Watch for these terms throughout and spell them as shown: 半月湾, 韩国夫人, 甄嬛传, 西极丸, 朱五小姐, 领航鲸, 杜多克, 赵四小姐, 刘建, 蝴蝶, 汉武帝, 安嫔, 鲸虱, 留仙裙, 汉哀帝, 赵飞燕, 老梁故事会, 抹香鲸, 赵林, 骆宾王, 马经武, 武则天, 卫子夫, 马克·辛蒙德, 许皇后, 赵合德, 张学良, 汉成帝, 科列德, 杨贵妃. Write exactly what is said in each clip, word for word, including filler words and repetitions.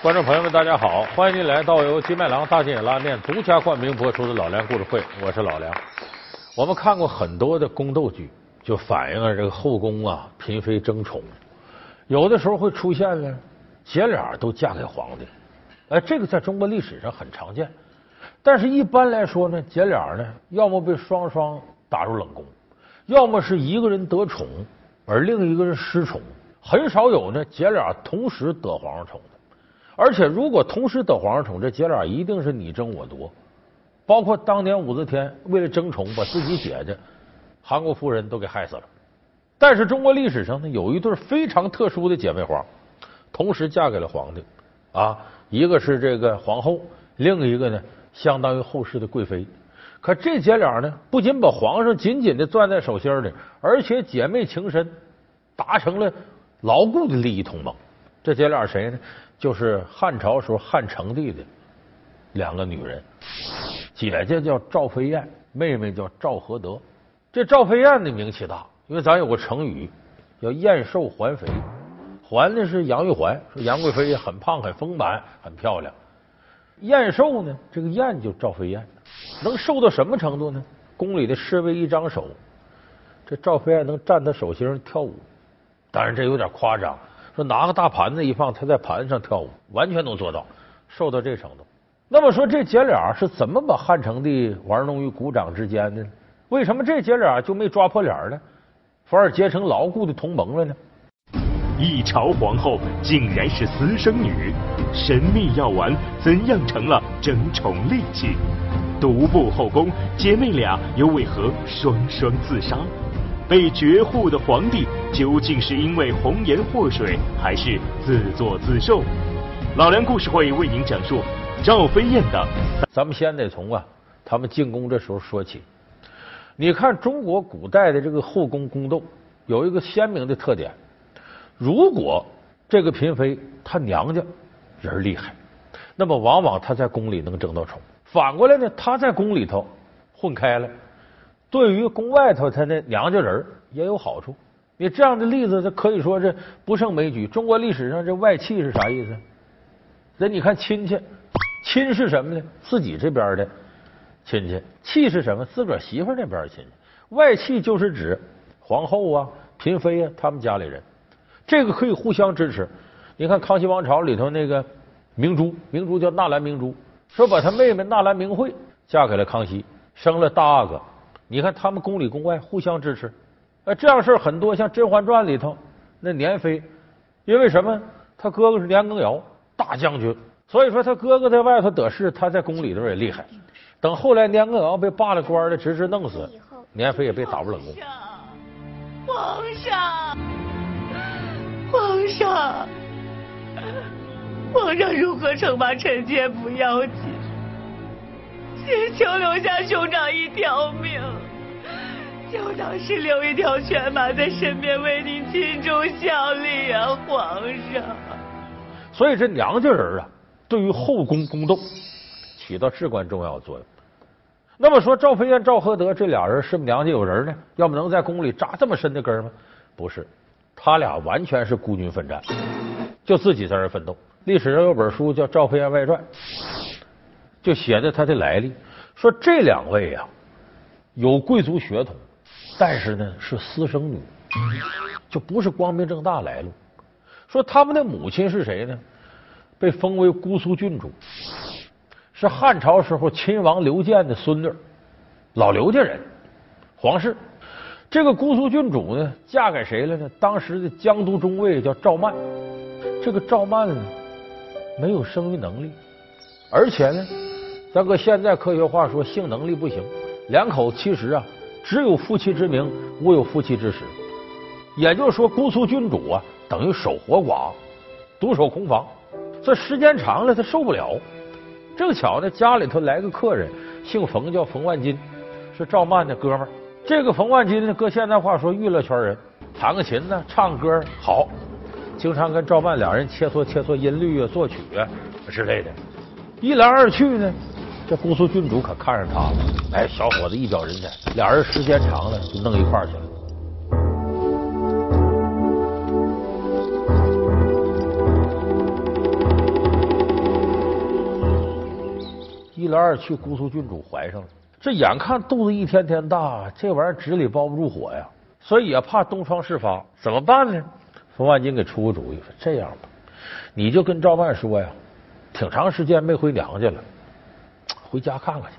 观众朋友们，大家好！欢迎您来到由金麦郎大金眼拉面独家冠名播出的《老梁故事会》，我是老梁。我们看过很多的宫斗剧，就反映了这个后宫啊，嫔妃争宠，有的时候会出现呢，姐俩都嫁给皇帝。哎，这个在中国历史上很常见，但是一般来说呢，姐俩呢，要么被双双打入冷宫，要么是一个人得宠，而另一个人失宠，很少有呢姐俩同时得皇上宠的。而且，如果同时得皇上宠，这姐俩一定是你争我夺。包括当年武则天为了争宠，把自己姐姐韩国夫人都给害死了。但是，中国历史上呢，有一对非常特殊的姐妹花，同时嫁给了皇帝啊，一个是这个皇后，另一个呢，相当于后世的贵妃。可这姐俩呢，不仅把皇上紧紧的攥在手心里，而且姐妹情深，达成了牢固的利益同盟。这姐俩谁呢？就是汉朝时候汉成帝的两个女人，姐姐叫赵飞燕，妹妹叫赵合德。这赵飞燕的名气大，因为咱有个成语叫燕瘦还肥，还的是杨玉环，说杨贵妃很胖很丰满很漂亮。燕瘦呢，这个燕就赵飞燕，能瘦到什么程度呢？宫里的侍卫一张手，这赵飞燕能站在手心上跳舞，当然这有点夸张，说拿个大盘子一放，他在盘上跳舞，完全能做到，瘦到这程度。那么说这姐俩是怎么把汉成帝玩弄于股掌之间的呢？为什么这姐俩就没抓破脸呢，反而结成牢固的同盟了呢？一朝皇后竟然是私生女，神秘药丸怎样成了争宠利器？独步后宫，姐妹俩又为何双双自杀？被绝户的皇帝究竟是因为红颜祸水，还是自作自受？老梁故事会为您讲述赵飞燕的。咱们先得从啊，他们进宫这时候说起。你看中国古代的这个后宫宫斗，有一个鲜明的特点：如果这个嫔妃她娘家人厉害，那么往往她在宫里能争到宠；反过来呢，她在宫里头混开了，对于宫外头他那娘家人也有好处。你这样的例子，这可以说是不胜枚举。中国历史上这外戚是啥意思？那你看亲戚，亲是什么呢？自己这边的亲戚。戚是什么？自个儿媳妇那边的亲戚。外戚就是指皇后啊、嫔妃啊，他们家里人。这个可以互相支持。你看康熙王朝里头那个明珠，明珠叫纳兰明珠，说把她妹妹纳兰明慧嫁给了康熙，生了大阿哥。你看他们宫里宫外互相支持，呃，这样事儿很多。像《甄嬛传》里头那年妃，因为什么？他哥哥是年羹尧大将军，所以说他哥哥在外头得势，他在宫里头也厉害。等后来年羹尧被罢了官了，直直弄死，年妃也被打入冷宫。皇上，皇上，皇上如何惩罚臣妾不要紧？只求留下兄长一条命，就当是留一条犬马在身边为您尽忠效力啊，皇上。所以这娘家人啊，对于后宫宫斗起到至关重要的作用。那么说赵飞燕、赵合德这俩人是不是娘家有人呢？要么能在宫里扎这么深的根吗？不是，他俩完全是孤军奋战，就自己在这奋斗。历史上有本书叫《赵飞燕外传》，就写的他的来历，说这两位啊有贵族血统，但是呢是私生女，就不是光明正大来路。说他们的母亲是谁呢？被封为姑苏郡主，是汉朝时候亲王刘建的孙女，老刘家人，皇室。这个姑苏郡主呢嫁给谁了呢？当时的江都中尉叫赵曼。这个赵曼呢没有生育能力，而且呢咱搁现在科学话说，性能力不行，两口其实啊，只有夫妻之名，无有夫妻之实。也就是说，姑苏郡主啊，等于守活寡，独守空房。这时间长了，她受不了。正巧呢，家里头来个客人，姓冯，叫冯万金，是赵曼的哥们儿。这个冯万金呢，搁现在话说，娱乐圈人，弹个琴呢，唱歌好，经常跟赵曼俩人切磋切磋音律啊、作曲啊之类的。一来二去呢，这姑苏郡主可看上他了，哎，小伙子一表人才，俩人时间长了就弄一块儿去了。一来二去姑苏郡主怀上了。这眼看肚子一天天大，这玩意儿纸里包不住火呀，所以也怕东窗事发，怎么办呢？冯万金给出个主意，说这样吧，你就跟赵曼说呀，挺长时间没回娘家了，回家看看去。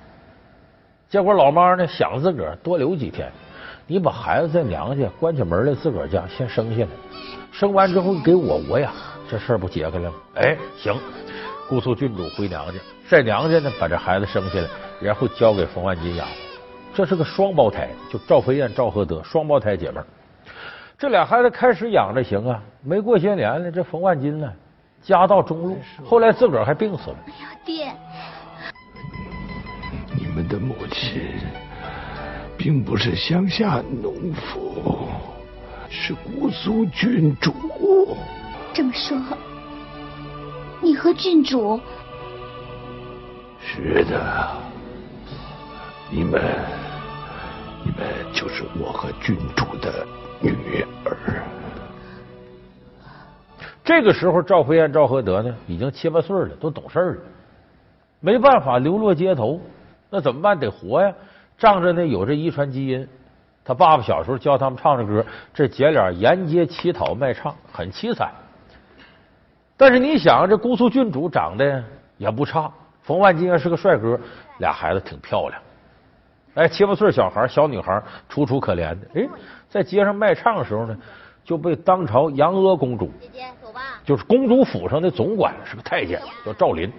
结果老妈呢想自个儿多留几天，你把孩子在娘家关起门来自个儿家先生下来，生完之后给我我呀，这事儿不解开了吗？哎，行，姑苏郡主回娘家，在娘家呢把这孩子生下来，然后交给冯万金养。这是个双胞胎，就赵飞燕、赵合德双胞胎姐妹。这俩孩子开始养着行啊，没过些年呢，这冯万金呢家道中落，后来自个儿还病死了。哎呀，爹，你们的母亲并不是乡下农妇，是姑苏郡主。这么说，你和郡主？是的，你们，你们就是我和郡主的女儿。这个时候，赵飞燕、赵合德呢，已经七八岁了，都懂事了，没办法流落街头，那怎么办？得活呀。仗着呢有这遗传基因，他爸爸小时候教他们唱着歌，这姐俩沿街乞讨卖唱，很凄惨。但是你想，这姑苏郡主长得也不差，冯万金也是个帅哥，俩孩子挺漂亮。哎，七八岁小孩小女孩楚楚可怜的，哎，在街上卖唱的时候呢，就被当朝阳阿公主，姐姐走吧，就是公主府上的总管，是个太监，叫赵林。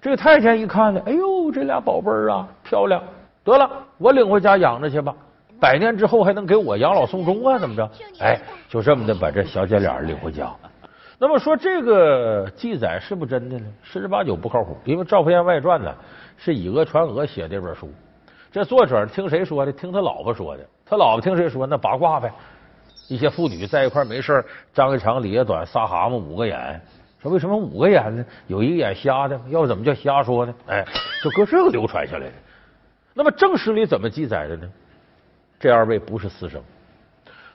这个太监一看呢，哎呦，这俩宝贝儿啊，漂亮。得了，我领回家养着去吧，百年之后还能给我养老送终啊？怎么着？哎，就这么的把这小姐俩领回家。那么说这个记载是不真的呢？十之八九不靠谱，因为《赵飞燕外传》呢是以讹传讹写这本书，这作者听谁说的？听他老婆说的。他老婆听谁说？那八卦呗。一些妇女在一块没事，张一长李一短，仨蛤蟆五个眼。说为什么五个眼呢？有一个眼瞎的，要怎么叫瞎说呢？哎，就搁这个流传下来的。那么正史里怎么记载的呢？这二位不是私生，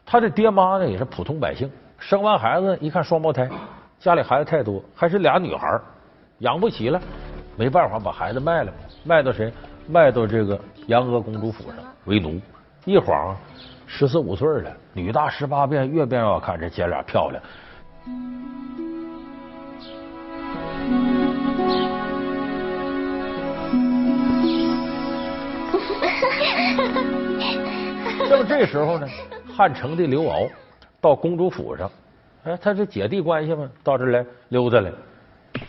他的爹妈呢也是普通百姓，生完孩子一看双胞胎，家里孩子太多，还是俩女孩，养不起了，没办法把孩子卖了，卖到谁？卖到这个阳阿公主府上为奴。一晃十四五岁了，女大十八变，越变越好看，这姐俩漂亮。那么这时候呢，汉成帝刘骜到公主府上，哎，他这姐弟关系嘛，到这来溜达来。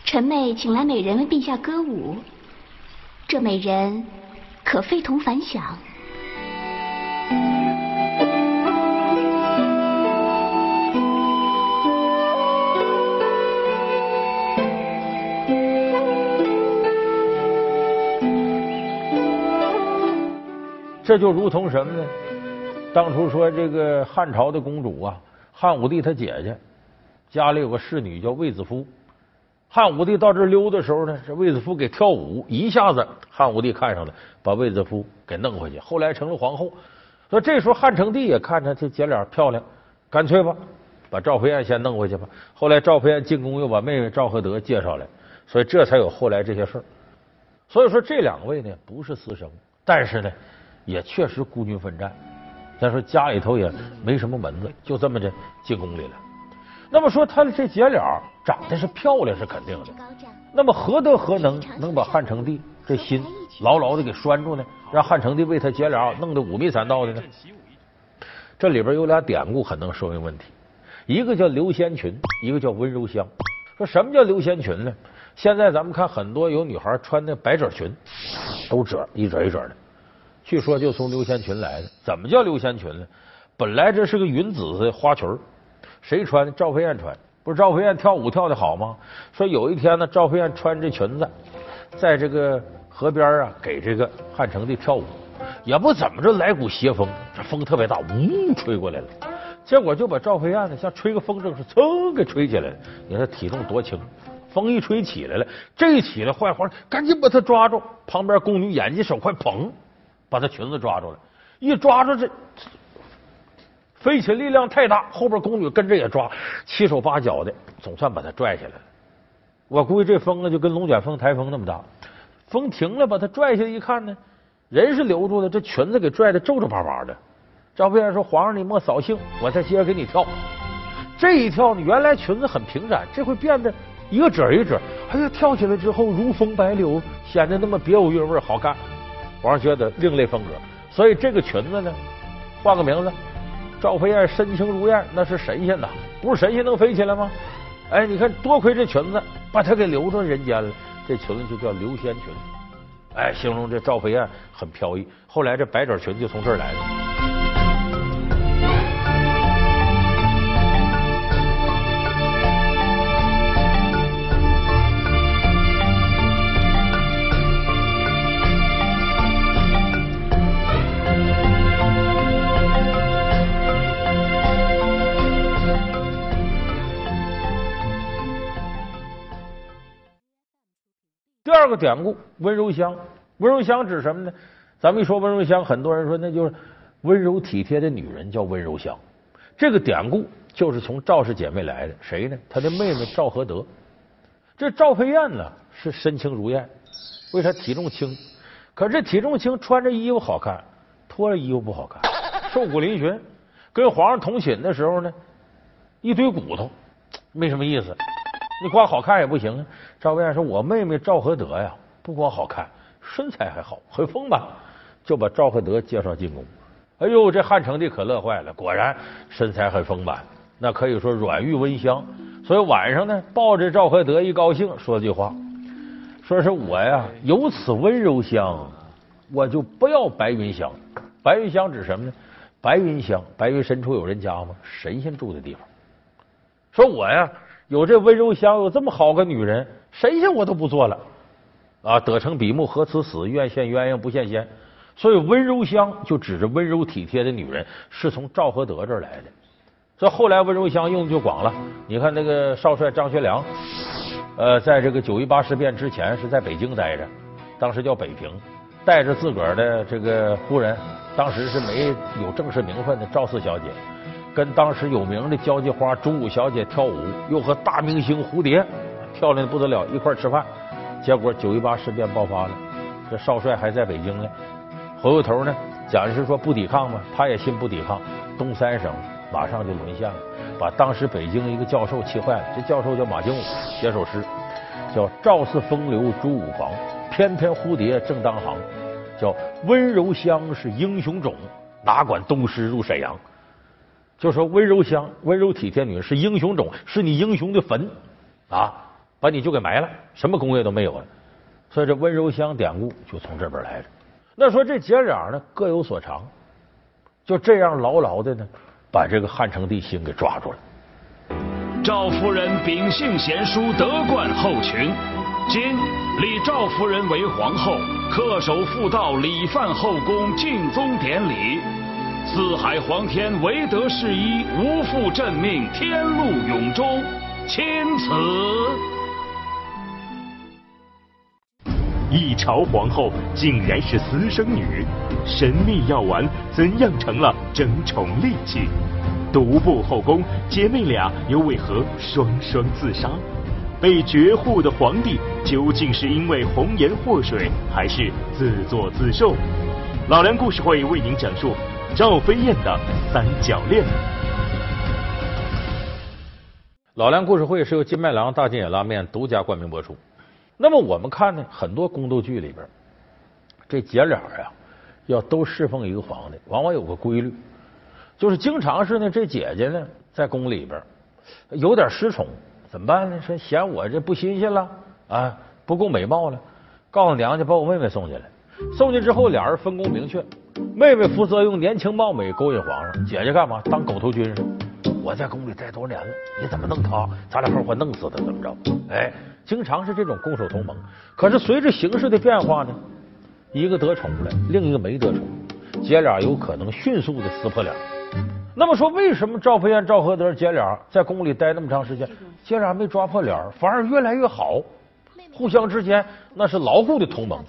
臣妹请来美人为陛下歌舞，这美人可非同凡响。这就如同什么呢？当初说这个汉朝的公主啊，汉武帝他姐姐家里有个侍女叫卫子夫，汉武帝到这溜的时候呢，这卫子夫给跳舞，一下子汉武帝看上了，把卫子夫给弄回去，后来成了皇后。所以这时候汉成帝也看着这姐俩漂亮，干脆吧，把赵飞燕先弄回去吧。后来赵飞燕进宫又把妹妹赵合德介绍来，所以这才有后来这些事儿。所以说这两位呢不是私生，但是呢也确实孤军奋战。再说家里头也没什么门子，就这么着进宫里了。那么说他这姐俩长得是漂亮是肯定的，那么何德何能能把汉成帝这心牢牢的给拴住呢？让汉成帝为他姐俩弄得五迷三道的呢？这里边有俩典故很能说明问题，一个叫刘仙裙，一个叫温柔乡。说什么叫刘仙裙呢？现在咱们看很多有女孩穿的百褶裙，都褶一褶一褶的，据说就从刘仙裙来的。怎么叫刘仙裙呢？本来这是个云紫的花裙，谁穿？赵飞燕穿。不是赵飞燕跳舞跳得好吗？说有一天呢，赵飞燕穿这裙子在这个河边啊给这个汉成帝跳舞，也不怎么着来股邪风，这风特别大，呜吹过来了，结果就把赵飞燕呢像吹个风筝是噌给吹起来了。你看体重多轻，风一吹起来了，这一起来坏皇上赶紧把他抓住，旁边宫女眼疾手快捧把他裙子抓住了，一抓住这飞起力量太大，后边宫女跟着也抓，七手八脚的总算把他拽下来了。我估计这风呢就跟龙卷风台风那么大，风停了，把他拽下来一看呢，人是留住了，这裙子给拽的皱皱巴巴的。赵飞燕说：“皇上，你莫扫兴，我再接着给你跳。”这一跳呢，原来裙子很平展，这会变得一个褶一褶。哎呀，跳起来之后如风摆柳，显得那么别有韵味，好看。皇上觉得另类风格，所以这个裙子呢，换个名字，赵飞燕身轻如燕，那是神仙呐，不是神仙能飞起来吗？哎，你看，多亏这裙子把她给留着人间了，这裙子就叫留仙裙。哎，形容这赵飞燕很飘逸。后来这百褶裙就从这儿来的。第二个典故，温柔乡。温柔乡指什么呢？咱们一说温柔乡，很多人说那就是温柔体贴的女人叫温柔乡。这个典故就是从赵氏姐妹来的，谁呢？她的妹妹赵合德。这赵飞燕呢是身轻如燕，为啥体重轻？可是这体重轻，穿着衣服好看，脱了衣服不好看，瘦骨嶙峋。跟皇上同寝的时候呢，一堆骨头，没什么意思。你光好看也不行啊！赵飞燕说：“我妹妹赵合德呀，不光好看，身材还好，很丰满。”就把赵合德介绍进宫。哎呦，这汉成帝可乐坏了，果然身材很丰满，那可以说软玉温香。所以晚上呢，抱着赵合德一高兴，说句话，说是我呀，有此温柔香，我就不要白云香。白云香指什么呢？白云香，白云深处有人家吗？神仙住的地方。说我呀。有这温柔乡，有这么好个女人，神仙我都不做了啊！得成比目何辞死，愿羡鸳鸯不羡仙。所以温柔乡就指着温柔体贴的女人，是从赵合德这儿来的。所以后来温柔乡用的就广了。你看那个少帅张学良，呃，在这个九一八事变之前是在北京待着，当时叫北平，带着自个儿的这个夫人，当时是没有正式名分的赵四小姐。跟当时有名的交际花朱五小姐跳舞，又和大明星蝴蝶漂亮的不得了一块吃饭，结果九一八事变爆发了，这少帅还在北京呢。回过头呢，蒋介石说不抵抗嘛，他也信不抵抗，东三省马上就沦陷了，把当时北京一个教授气坏了。这教授叫马经武，写首诗叫《赵氏风流朱五房，翩翩蝴蝶正当行》，叫温柔乡是英雄种，哪管东施入沈阳。就说温柔乡，温柔体贴女是英雄种，是你英雄的坟啊，把你就给埋了，什么功业都没有了。所以这温柔乡典故就从这边来的。那说这姐俩呢各有所长，就这样牢牢的呢把这个汉成帝心给抓住了。赵夫人秉性贤淑，德冠后群，今立赵夫人为皇后，恪守妇道，礼范后宫，尽宗典礼。四海皇天，唯德是一，无负朕命，天路永终。钦此。一朝皇后竟然是私生女，神秘药丸怎样成了争宠利器？独步后宫，姐妹俩又为何双双自杀？被绝户的皇帝究竟是因为红颜祸水，还是自作自受？老梁故事会为您讲述赵飞燕的三角恋。老梁故事会是由金麦郎大金眼拉面独家冠名播出。那么我们看呢，很多宫斗剧里边，这姐俩啊，要都侍奉一个皇帝，往往有个规律，就是经常是呢，这姐姐呢在宫里边有点失宠，怎么办呢？说嫌我这不新鲜了啊，不够美貌了，告诉娘家把我妹妹送进来。送进之后，俩人分工明确。妹妹负责用年轻貌美勾引皇上，姐姐干嘛当狗头军师？我在宫里待多年了，你怎么弄他？咱俩合伙弄死他，怎么着？哎，经常是这种攻守同盟。可是随着形势的变化呢，一个得宠了，另一个没得宠，姐俩有可能迅速的撕破脸。那么说，为什么赵飞燕、赵合德姐俩在宫里待那么长时间，姐俩没抓破脸，反而越来越好？互相之间那是牢固的同盟。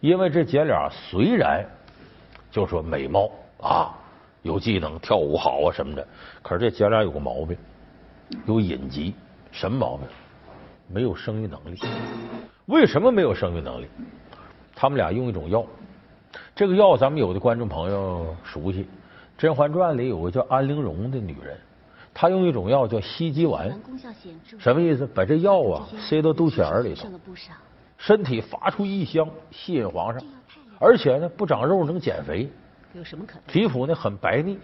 因为这姐俩虽然。就说美貌啊，有技能，跳舞好啊什么的。可是这姐俩有个毛病，有隐疾。什么毛病？没有生育能力。为什么没有生育能力？他们俩用一种药，这个药咱们有的观众朋友熟悉，《甄嬛传》里有个叫安陵容的女人，她用一种药叫西极丸，什么意思？把这药啊塞到肚脐眼里头，身体发出异香，吸引皇上，而且呢不长肉，能减肥。有什么可能？皮肤呢很白腻，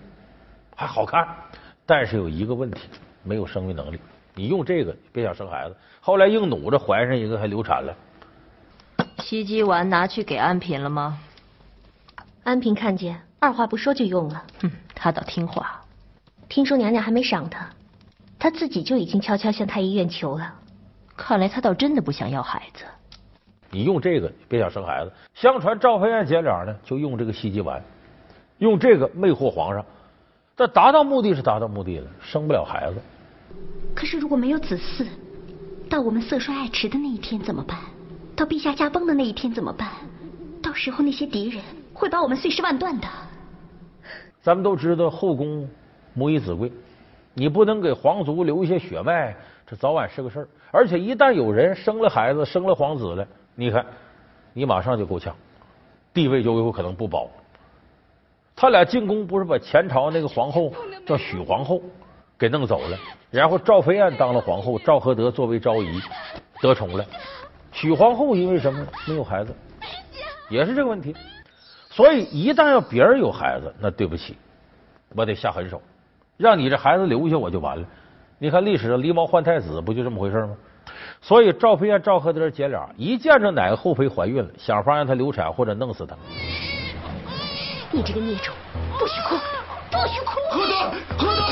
还好看，但是有一个问题，没有生育能力。你用这个别想生孩子。后来硬努着怀上一个，还流产了。西极丸拿去给安嫔了吗？安嫔看见，二话不说就用了。嗯，她倒听话。听说娘娘还没赏她，她自己就已经悄悄向太医院求了。看来她倒真的不想要孩子。你用这个别想生孩子。相传赵飞燕姐俩呢，就用这个西极丸，用这个魅惑皇上。但达到目的是达到目的了，生不了孩子。可是如果没有子嗣，到我们色衰爱弛的那一天怎么办？到陛下驾崩的那一天怎么办？到时候那些敌人会把我们碎尸万段的。咱们都知道后宫母以子贵，你不能给皇族留一些血脉，这早晚是个事儿。而且一旦有人生了孩子，生了皇子了，你看你马上就够呛，地位就有可能不保。他俩进宫不是把前朝那个皇后叫许皇后给弄走了，然后赵飞燕当了皇后，赵合德作为昭仪得宠了。许皇后因为什么没有孩子，也是这个问题。所以一旦要别人有孩子，那对不起，我得下狠手，让你这孩子留下我就完了。你看历史上狸猫换太子不就这么回事吗？所以赵飞燕、赵合德姐俩一见着哪个后妃怀孕了，想法让她流产或者弄死她。你这个孽种，不许哭，不许哭！合德，合德！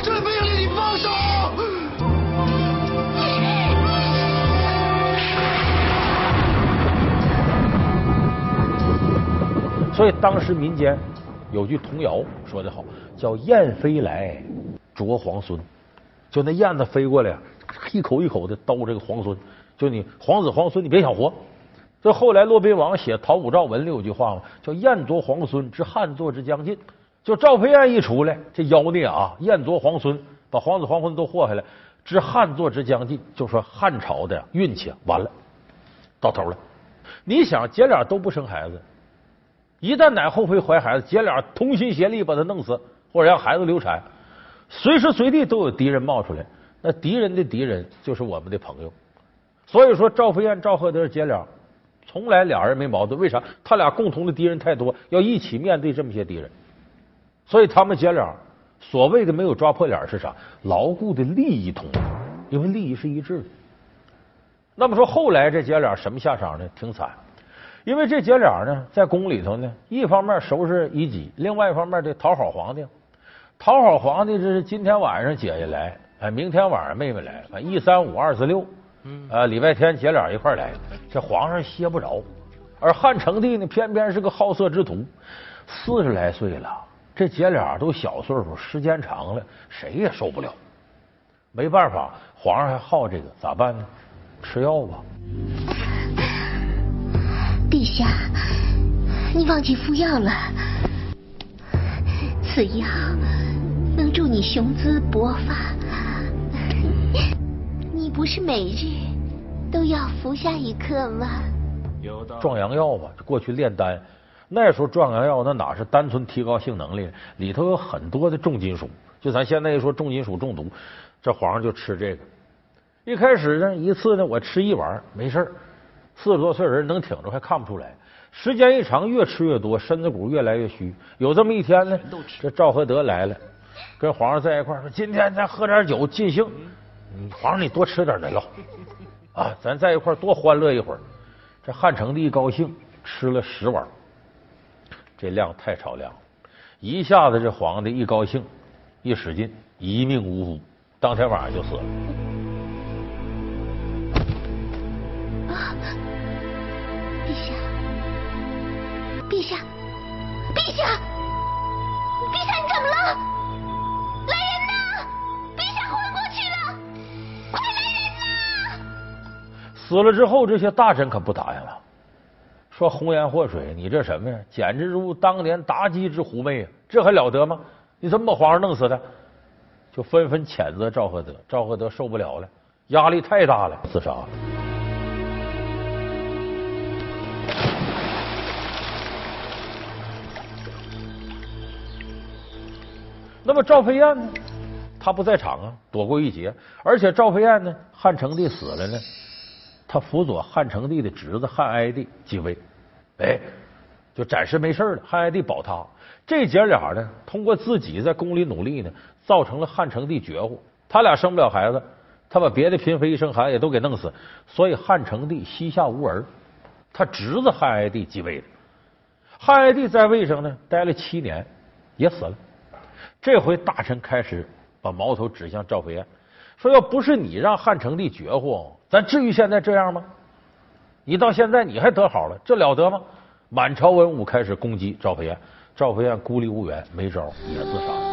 甄飞燕，你放手！所以当时民间有句童谣说得好，叫“燕飞来啄皇孙”，就那燕子飞过来，一口一口的叨这个皇孙，就你皇子皇孙，你别想活。这后来骆宾王写《讨武曌文》里有句话嘛，叫“燕啄皇孙，知汉祚之将近”。就赵飞燕一出来，这妖孽啊，燕啄皇孙，把皇子皇孙都祸害了，知汉祚之将近，就说汉朝的运气完了，到头了。你想，姐俩都不生孩子，一旦哪后妃怀孩子，姐俩同心协力把他弄死，或者让孩子流产，随时随地都有敌人冒出来，那敌人的敌人就是我们的朋友。所以说，赵飞燕、赵合德姐俩。从来俩人没矛盾，为啥？他俩共同的敌人太多，要一起面对这么些敌人，所以他们姐俩所谓的没有抓破脸是啥？牢固的利益同盟，因为利益是一致的。那么说后来这姐俩什么下场呢？挺惨，因为这姐俩呢在宫里头呢，一方面收拾遗迹，另外一方面得讨好皇帝。讨好皇帝，这是今天晚上姐姐来，哎，明天晚上妹妹来，反正一三五二四六。嗯啊，礼拜天姐俩一块来，这皇上歇不着。而汉成帝呢，偏偏是个好色之徒，四十来岁了，这姐俩都小岁数，时间长了谁也受不了。没办法，皇上还好这个，咋办呢？吃药吧。陛下，你忘记服药了。此药能助你雄姿勃发。不是每日都要服下一颗吗？有的壮阳药吧，过去炼丹，那时候壮阳药那哪是单纯提高性能力，里头有很多的重金属，就咱现在一说重金属中毒，这皇上就吃这个。一开始呢，一次呢我吃一碗没事儿，四十多岁人能挺着还看不出来，时间一长越吃越多，身子骨越来越虚。有这么一天呢，这赵合德来了，跟皇上在一块儿说，今天咱喝点酒尽兴。嗯，皇上你多吃点那药啊，咱在一块多欢乐一会儿。这汉成帝高兴，吃了十碗，这量太超量，一下子这皇帝一高兴一使劲，一命呜呼，当天晚上就死了。啊，陛下，陛下，陛下，陛下，你怎么了？死了之后，这些大臣可不答应了，说红颜祸水，你这什么呀？简直如当年妲己之狐媚啊！这还了得吗？你怎么把皇上弄死的？就纷纷谴责赵赫德。赵赫德受不了了，压力太大了，自杀了。那么赵飞燕呢？他不在场啊，躲过一劫。而且赵飞燕呢，汉成帝死了呢，他辅佐汉成帝的侄子汉哀帝继位，哎，就暂时没事了。汉哀帝保他，这姐俩呢，通过自己在宫里努力呢，造成了汉成帝绝户。他俩生不了孩子，他把别的嫔妃一生孩子也都给弄死，所以汉成帝膝下无儿。他侄子汉哀帝继位的，汉哀帝在位上呢，待了七年，也死了。这回大臣开始把矛头指向赵飞燕，说要不是你让汉成帝绝户，咱至于现在这样吗？你到现在你还得好了，这了得吗？满朝文武开始攻击赵飞燕，赵飞燕孤立无援，没招也自杀了。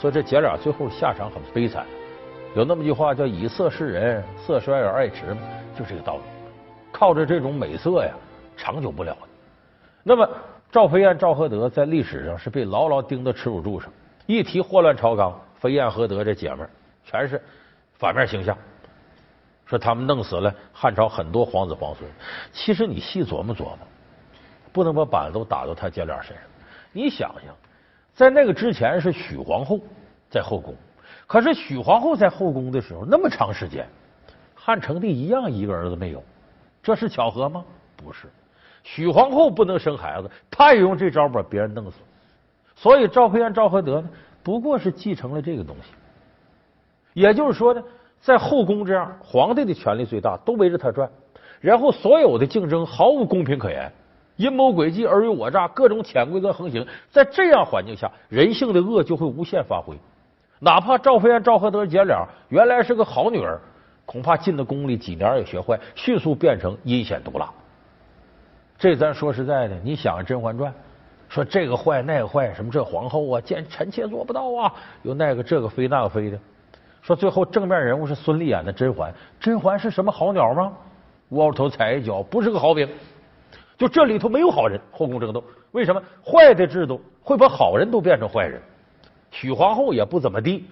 所以这姐俩最后下场很悲惨，有那么句话叫以色示人，色衰而爱弛嘛，就这个道理。靠着这种美色呀，长久不了的。那么赵飞燕、赵合德在历史上是被牢牢钉到耻辱柱上，一提祸乱朝纲，飞燕、合德这姐们儿全是反面形象，说他们弄死了汉朝很多皇子皇孙。其实你细琢磨琢磨，不能把板都打到他姐俩身上。你想想，在那个之前是许皇后在后宫，可是许皇后在后宫的时候那么长时间，汉成帝一样一个儿子没有，这是巧合吗？不是，许皇后不能生孩子，她也用这招把别人弄死。所以赵飞燕、赵合德呢，不过是继承了这个东西。也就是说呢，在后宫这样，皇帝的权力最大，都围着他转，然后所有的竞争毫无公平可言。阴谋诡计、尔虞我诈，各种潜规则横行，在这样环境下，人性的恶就会无限发挥。哪怕赵飞燕、赵合德姐俩原来是个好女儿，恐怕进了宫里几年也学坏，迅速变成阴险毒辣。这咱说实在的，你想《甄嬛传》，说这个坏那个坏，什么这皇后啊，见臣妾做不到啊，又那个这个妃那个妃的，说最后正面人物是孙俪演的甄嬛，甄嬛是什么好鸟吗？窝头踩一脚，不是个好兵。就这里头没有好人，后宫争斗，为什么坏的制度会把好人都变成坏人？许皇后也不怎么地，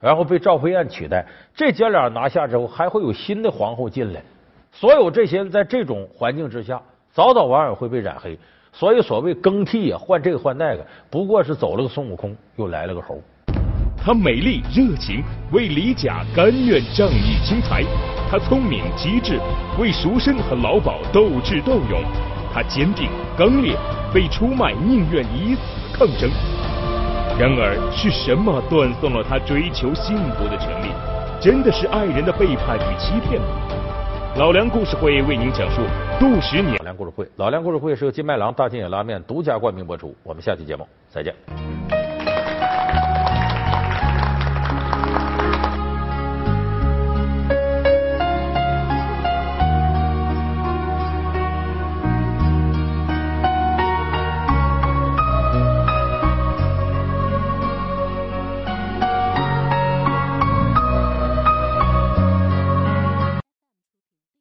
然后被赵飞燕取代。这姐俩拿下之后，还会有新的皇后进来。所有这些人在这种环境之下，早早晚晚会被染黑。所以所谓更替啊，换这个换那个，不过是走了个孙悟空，又来了个猴。她美丽热情，为李甲甘愿仗义轻财；她聪明机智，为赎身和老鸨斗智斗勇。他坚定刚烈，被出卖宁愿以死抗争。然而是什么断送了他追求幸福的权利？真的是爱人的背叛与欺骗吗？老梁故事会为您讲述杜十娘。老梁故事会，老梁故事会是由金麦郎大金眼拉面独家冠名播出。我们下期节目再见。